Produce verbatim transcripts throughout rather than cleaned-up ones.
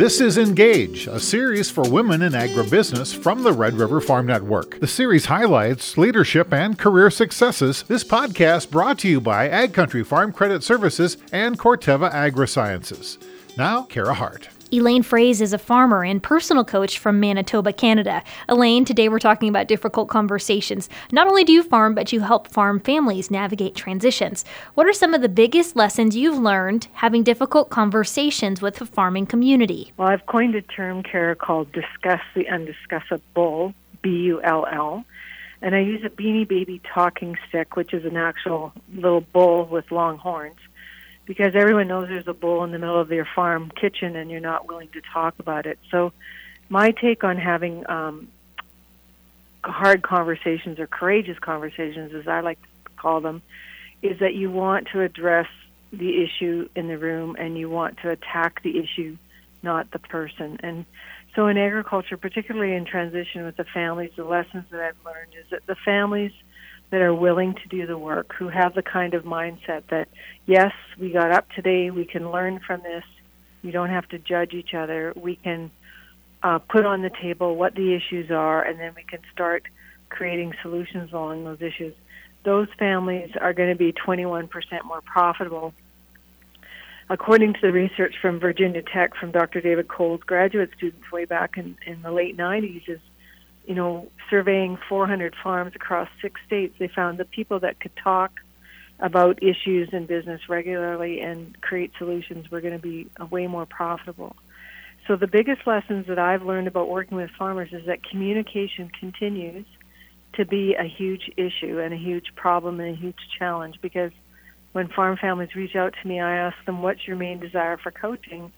This is Engage, a series for women in agribusiness from the Red River Farm Network. The series highlights leadership and career successes. This podcast brought to you by Ag Country Farm Credit Services and Corteva Agrisciences. Now, Kara Hart. Elaine Fraze is a farmer and personal coach from Manitoba, Canada. Elaine, today we're talking about difficult conversations. Not only do you farm, but you help farm families navigate transitions. What are some of the biggest lessons you've learned having difficult conversations with the farming community? Well, I've coined a term, Kara, called Discuss the Undiscussable, B U L L. And I use a Beanie Baby talking stick, which is an actual little bull with long horns. Because everyone knows there's a bull in the middle of their farm kitchen and you're not willing to talk about it. So my take on having um, hard conversations or courageous conversations, as I like to call them, is that you want to address the issue in the room and you want to attack the issue, not the person. And so in agriculture, particularly in transition with the families, the lessons that I've learned is that the families that are willing to do the work, who have the kind of mindset that, yes, we got up today, we can learn from this, we don't have to judge each other, we can uh, put on the table what the issues are, and then we can start creating solutions along those issues. Those families are going to be twenty-one percent more profitable. According to the research from Virginia Tech, from Doctor David Cole's graduate students way back in, in the late nineties, is you know, surveying four hundred farms across six states, they found the people that could talk about issues in business regularly and create solutions were going to be way more profitable. So the biggest lessons that I've learned about working with farmers is that communication continues to be a huge issue and a huge problem and a huge challenge, because when farm families reach out to me, I ask them, what's your main desire for coaching?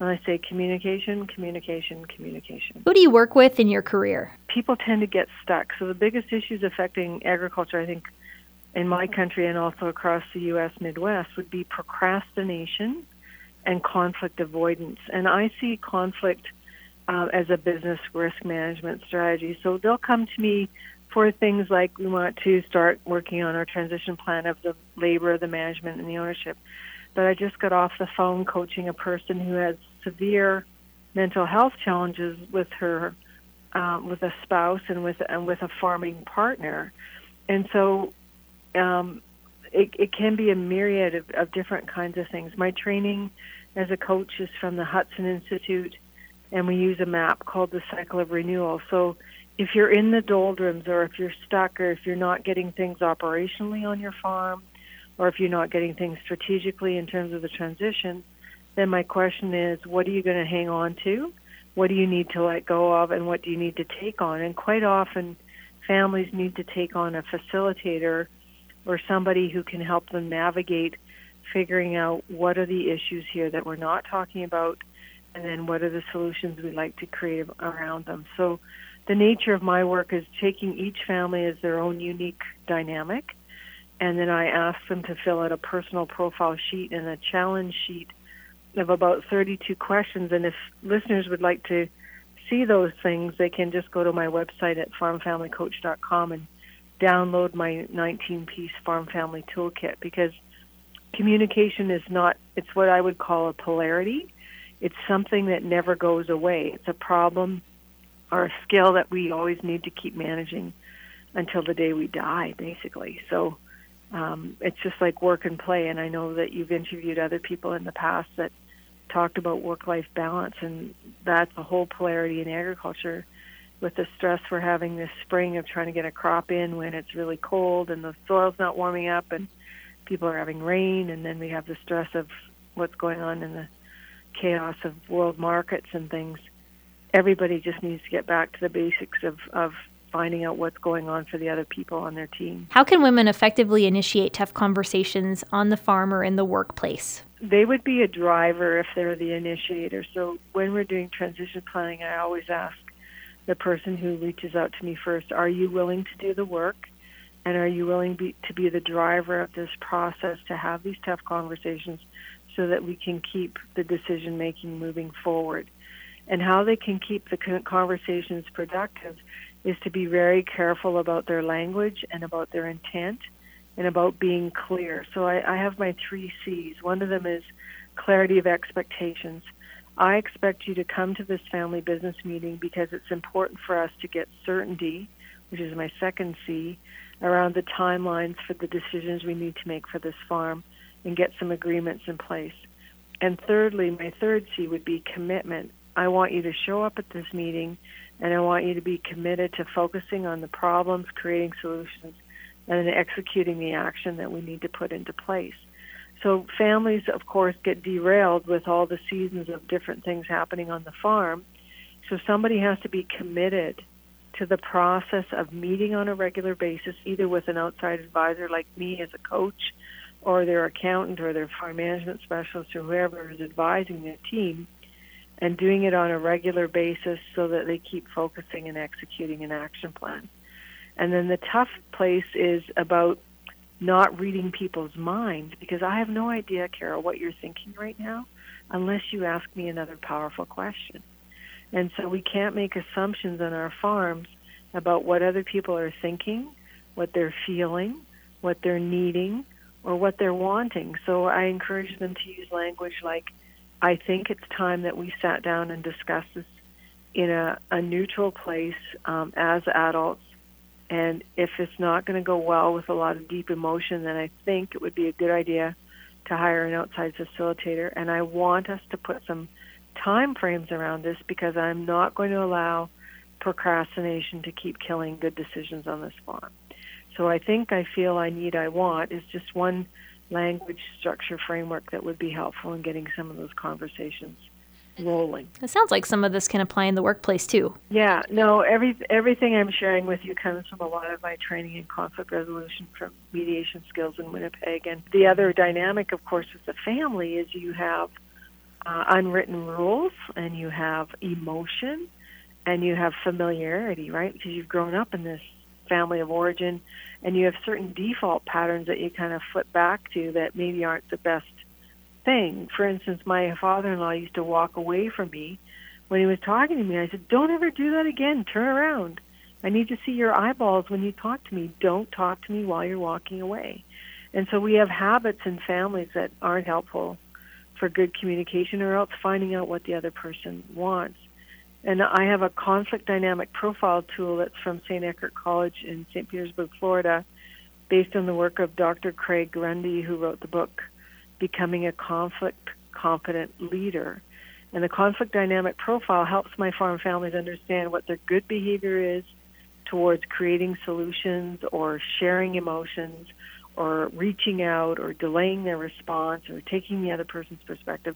And I say communication, communication, communication. Who do you work with in your career? People tend to get stuck. So the biggest issues affecting agriculture, I think, in my country and also across the U S Midwest would be procrastination and conflict avoidance. And I see conflict uh, as a business risk management strategy. So they'll come to me for things like, we want to start working on our transition plan of the labor, the management, and the ownership. But I just got off the phone coaching a person who has severe mental health challenges with her, um, with a spouse and with and with a farming partner, and so um, it, it can be a myriad of, of different kinds of things. My training as a coach is from the Hudson Institute, and we use a map called the Cycle of Renewal. So if you're in the doldrums, or if you're stuck, or if you're not getting things operationally on your farm, or if you're not getting things strategically in terms of the transition, then my question is, what are you going to hang on to? What do you need to let go of, and what do you need to take on? And quite often, families need to take on a facilitator or somebody who can help them navigate figuring out what are the issues here that we're not talking about, and then what are the solutions we'd like to create around them. So the nature of my work is taking each family as their own unique dynamic, and then I ask them to fill out a personal profile sheet and a challenge sheet of about thirty-two questions. And if listeners would like to see those things, they can just go to my website at farm family coach dot com and download my nineteen-piece Farm Family Toolkit, because communication is not, it's what I would call a polarity. It's something that never goes away. It's a problem or a skill that we always need to keep managing until the day we die, basically. So Um, it's just like work and play, and I know that you've interviewed other people in the past that talked about work-life balance, and that's a whole polarity in agriculture with the stress we're having this spring of trying to get a crop in when it's really cold and the soil's not warming up and people are having rain, and then we have the stress of what's going on in the chaos of world markets and things. Everybody just needs to get back to the basics of, of finding out what's going on for the other people on their team. How can women effectively initiate tough conversations on the farm or in the workplace? They would be a driver if they're the initiator. So when we're doing transition planning, I always ask the person who reaches out to me first, are you willing to do the work? And are you willing be, to be the driver of this process, to have these tough conversations so that we can keep the decision-making moving forward? And how they can keep the conversations productive is to be very careful about their language and about their intent and about being clear. So I, I have my three C's. One of them is clarity of expectations. I expect you to come to this family business meeting because it's important for us to get certainty, which is my second C, around the timelines for the decisions we need to make for this farm and get some agreements in place. And thirdly, my third C would be commitment. I want you to show up at this meeting, and I want you to be committed to focusing on the problems, creating solutions, and executing the action that we need to put into place. So families, of course, get derailed with all the seasons of different things happening on the farm. So somebody has to be committed to the process of meeting on a regular basis, either with an outside advisor like me as a coach, or their accountant or their farm management specialist, or whoever is advising their team, and doing it on a regular basis so that they keep focusing and executing an action plan. And then the tough place is about not reading people's minds, because I have no idea, Kara, what you're thinking right now unless you ask me another powerful question. And so we can't make assumptions on our farms about what other people are thinking, what they're feeling, what they're needing, or what they're wanting. So I encourage them to use language like, I think it's time that we sat down and discussed this in a, a neutral place um, as adults. And if it's not going to go well with a lot of deep emotion, then I think it would be a good idea to hire an outside facilitator. And I want us to put some time frames around this, because I'm not going to allow procrastination to keep killing good decisions on this farm. So I think, I feel, I need, I want is just one language structure framework that would be helpful in getting some of those conversations rolling. It sounds like some of this can apply in the workplace too. Yeah, no, every, everything I'm sharing with you comes from a lot of my training in conflict resolution from mediation skills in Winnipeg. And the other dynamic, of course, with the family is you have uh, unwritten rules, and you have emotion, and you have familiarity, right? Because you've grown up in this family of origin, and you have certain default patterns that you kind of flip back to that maybe aren't the best thing. For instance, my father-in-law used to walk away from me when he was talking to me. I said, don't ever do that again. Turn around. I need to see your eyeballs when you talk to me. Don't talk to me while you're walking away. And so we have habits in families that aren't helpful for good communication, or else finding out what the other person wants. And I have a conflict dynamic profile tool that's from Saint Eckert College in Saint Petersburg, Florida, based on the work of Doctor Craig Grundy, who wrote the book, Becoming a Conflict-Competent Leader. And the conflict dynamic profile helps my farm families understand what their good behavior is towards creating solutions, or sharing emotions, or reaching out, or delaying their response, or taking the other person's perspective,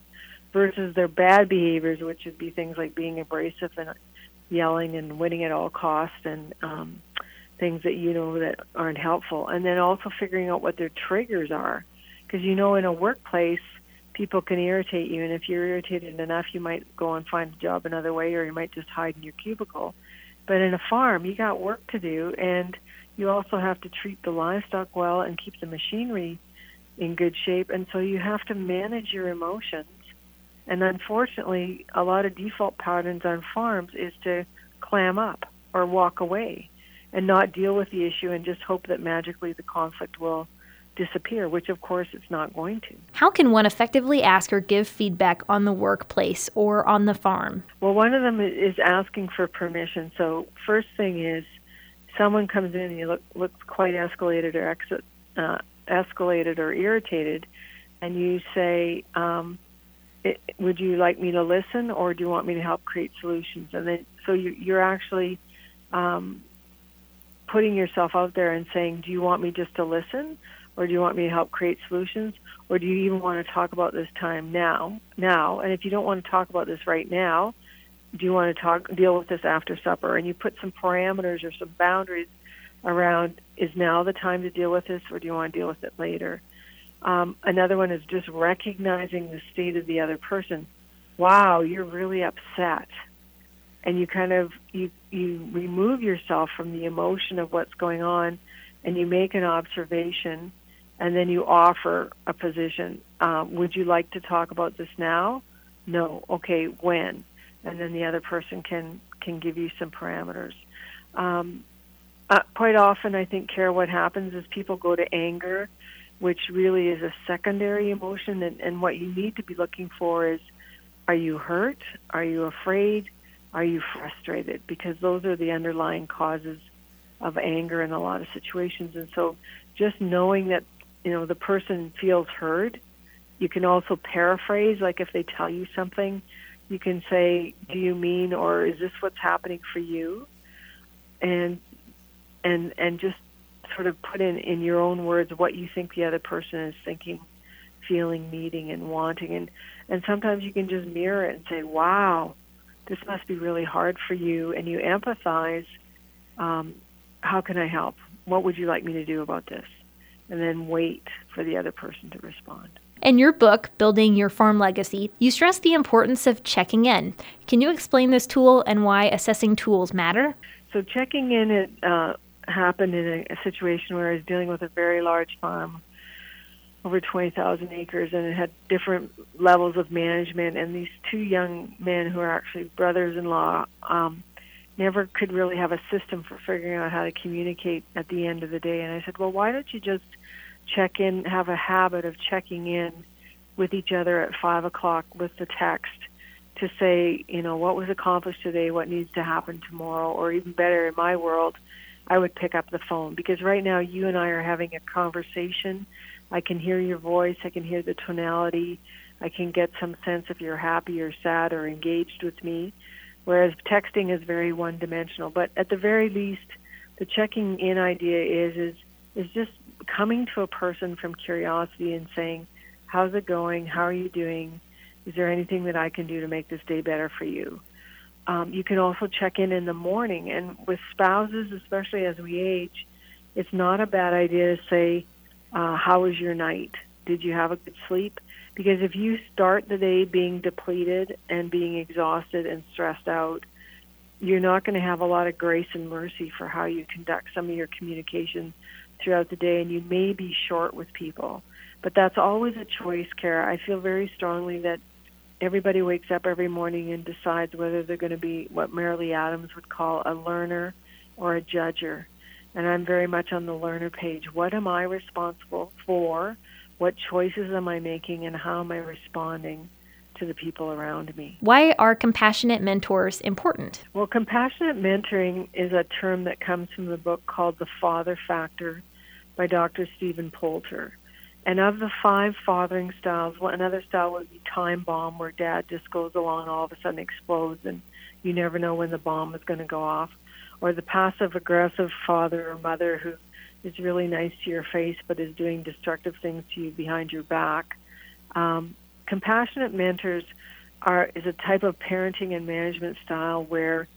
versus their bad behaviors, which would be things like being abrasive and yelling and winning at all costs, and um, things that you know that aren't helpful. And then also figuring out what their triggers are, because you know in a workplace people can irritate you, and if you're irritated enough, you might go and find a job another way, or you might just hide in your cubicle. But in a farm, you got work to do, and you also have to treat the livestock well and keep the machinery in good shape, and so you have to manage your emotions. And unfortunately, a lot of default patterns on farms is to clam up or walk away and not deal with the issue and just hope that magically the conflict will disappear, which of course it's not going to. How can one effectively ask or give feedback on the workplace or on the farm? Well, one of them is asking for permission. So first thing is, someone comes in and you look, looks quite escalated or, ex- uh, escalated or irritated, and you say, um, It, would you like me to listen, or do you want me to help create solutions? And then, so you, you're actually um, putting yourself out there and saying, do you want me just to listen, or do you want me to help create solutions, or do you even want to talk about this time now? Now, and if you don't want to talk about this right now, do you want to talk deal with this after supper? And you put some parameters or some boundaries around: is now the time to deal with this, or do you want to deal with it later? Um, another one is just recognizing the state of the other person. Wow, you're really upset. And you kind of, you, you remove yourself from the emotion of what's going on, and you make an observation, and then you offer a position. Um, would you like to talk about this now? No. Okay, when? And then the other person can, can give you some parameters. Um, uh, quite often, I think, Kara, what happens is people go to anger, which really is a secondary emotion, and, and what you need to be looking for is Are you hurt? Are you afraid? Are you frustrated? Because those are the underlying causes of anger in a lot of situations. And so just knowing that, you know, the person feels heard, you can also paraphrase, like if they tell you something, you can say, do you mean, or is this what's happening for you? And and and just sort of put in, in your own words what you think the other person is thinking, feeling, needing, and wanting. And, and sometimes you can just mirror it and say, wow, this must be really hard for you, and you empathize. Um, how can I help? What would you like me to do about this? And then wait for the other person to respond. In your book, Building Your Farm Legacy, you stress the importance of checking in. Can you explain this tool and why assessing tools matter? So checking in it, uh, happened in a, a situation where I was dealing with a very large farm, over twenty thousand acres, and it had different levels of management. And these two young men who are actually brothers-in-law um, never could really have a system for figuring out how to communicate at the end of the day. And I said, well, why don't you just check in, have a habit of checking in with each other at five o'clock with the text to say, you know, what was accomplished today, what needs to happen tomorrow, or even better, in my world, I would pick up the phone. Because right now you and I are having a conversation. I can hear your voice. I can hear the tonality. I can get some sense if you're happy or sad or engaged with me, whereas texting is very one-dimensional. But at the very least, the checking in idea is is is just coming to a person from curiosity and saying, how's it going? How are you doing? Is there anything that I can do to make this day better for you? Um, you can also check in in the morning. And with spouses, especially as we age, it's not a bad idea to say, uh, how was your night? Did you have a good sleep? Because if you start the day being depleted and being exhausted and stressed out, you're not going to have a lot of grace and mercy for how you conduct some of your communication throughout the day, and you may be short with people. But that's always a choice, Kara. I feel very strongly that everybody wakes up every morning and decides whether they're going to be what Marilee Adams would call a learner or a judger. And I'm very much on the learner page. What am I responsible for? What choices am I making, and how am I responding to the people around me? Why are compassionate mentors important? Well, compassionate mentoring is a term that comes from the book called The Father Factor by Doctor Stephen Poulter. And of the five fathering styles, well, another style would be time bomb, where dad just goes along, all of a sudden explodes, and you never know when the bomb is going to go off. Or the passive-aggressive father or mother who is really nice to your face but is doing destructive things to you behind your back. Um, compassionate mentors are is a type of parenting and management style where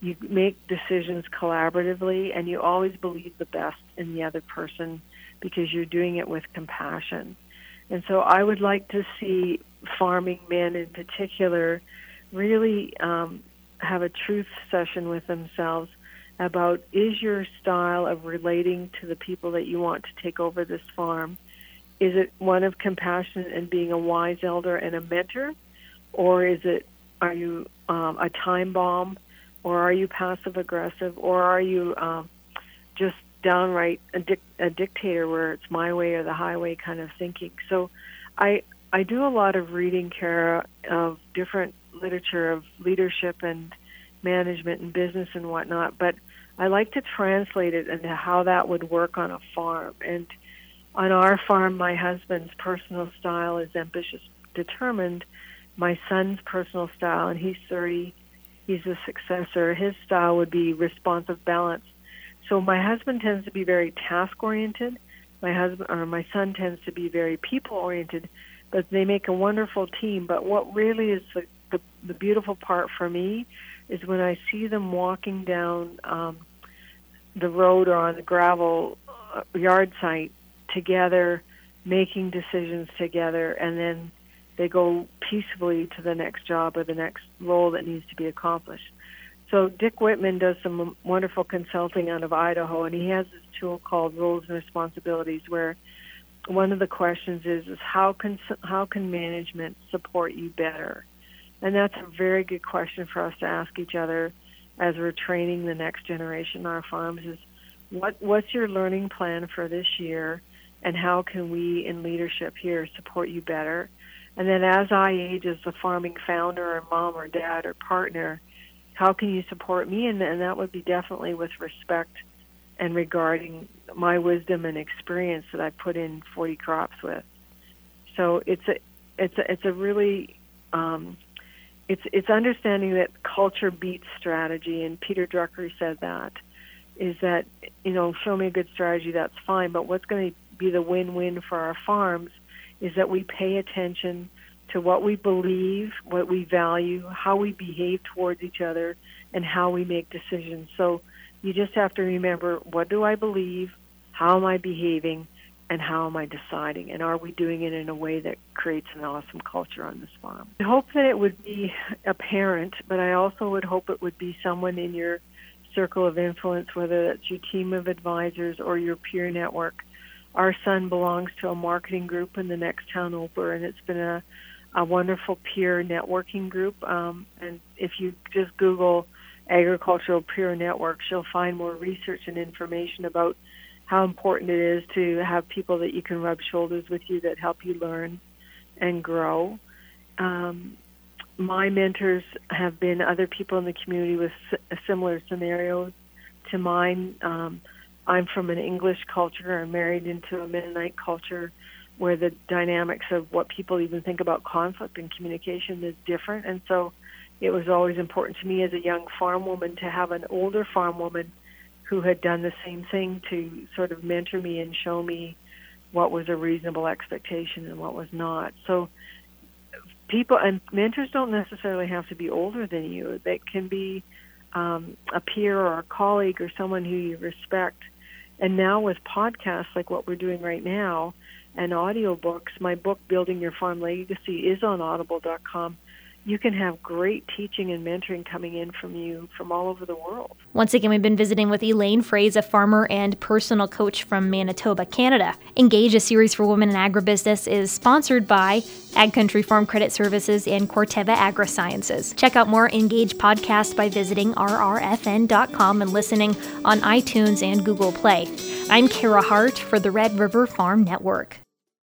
you make decisions collaboratively, and you always believe the best in the other person, because you're doing it with compassion. And so I would like to see farming men in particular really um, have a truth session with themselves about, is your style of relating to the people that you want to take over this farm, is it one of compassion and being a wise elder and a mentor? Or is it, are you um, a time bomb? Or are you passive-aggressive? Or are you um, just downright a, dic- a dictator, where it's my way or the highway kind of thinking? So I I do a lot of reading, Kara, of different literature of leadership and management and business and whatnot, but I like to translate it into how that would work on a farm. And on our farm, my husband's personal style is ambitious, determined. My son's personal style, and he's thirty, he's a successor, his style would be responsive balance. So my husband tends to be very task-oriented. My husband or my son tends to be very people-oriented, but they make a wonderful team. But what really is the, the, the beautiful part for me is when I see them walking down um, the road or on the gravel yard site together, making decisions together, and then they go peacefully to the next job or the next role that needs to be accomplished. So Dick Whitman does some wonderful consulting out of Idaho, and he has this tool called Roles and Responsibilities, where one of the questions is, is how can how can management support you better? And that's a very good question for us to ask each other as we're training the next generation on our farms, is what what's your learning plan for this year, and how can we in leadership here support you better? And then as I age as the farming founder or mom or dad or partner, how can you support me? And, and that would be definitely with respect and regarding my wisdom and experience that I put in forty crops with. So it's a, it's a, it's a really, um, it's it's understanding that culture beats strategy, and Peter Drucker said that, is that, you know, show me a good strategy, that's fine, but what's going to be the win-win for our farms is that we pay attention to what we believe, what we value, how we behave towards each other, and how we make decisions. So you just have to remember, what do I believe, how am I behaving, and how am I deciding? And are we doing it in a way that creates an awesome culture on this farm? I hope that it would be a parent, but I also would hope it would be someone in your circle of influence, whether that's your team of advisors or your peer network. Our son belongs to a marketing group in the next town over, and it's been a, a wonderful peer networking group. Um, and if you just Google agricultural peer networks, you'll find more research and information about how important it is to have people that you can rub shoulders with you that help you learn and grow. Um, my mentors have been other people in the community with similar scenarios to mine. Um, I'm from an English culture. I'm married into a Mennonite culture where the dynamics of what people even think about conflict and communication is different. And so it was always important to me as a young farm woman to have an older farm woman who had done the same thing to sort of mentor me and show me what was a reasonable expectation and what was not. So people and mentors don't necessarily have to be older than you. They can be um, a peer or a colleague or someone who you respect. And now with podcasts like what we're doing right now and audiobooks, my book, Building Your Farm Legacy, is on audible dot com. You can have great teaching and mentoring coming in from you from all over the world. Once again, we've been visiting with Elaine Fraze, a farmer and personal coach from Manitoba, Canada. Engage, a series for women in agribusiness, is sponsored by Ag Country Farm Credit Services and Corteva Agrisciences. Check out more Engage podcasts by visiting r r f n dot com and listening on iTunes and Google Play. I'm Kara Hart for the Red River Farm Network.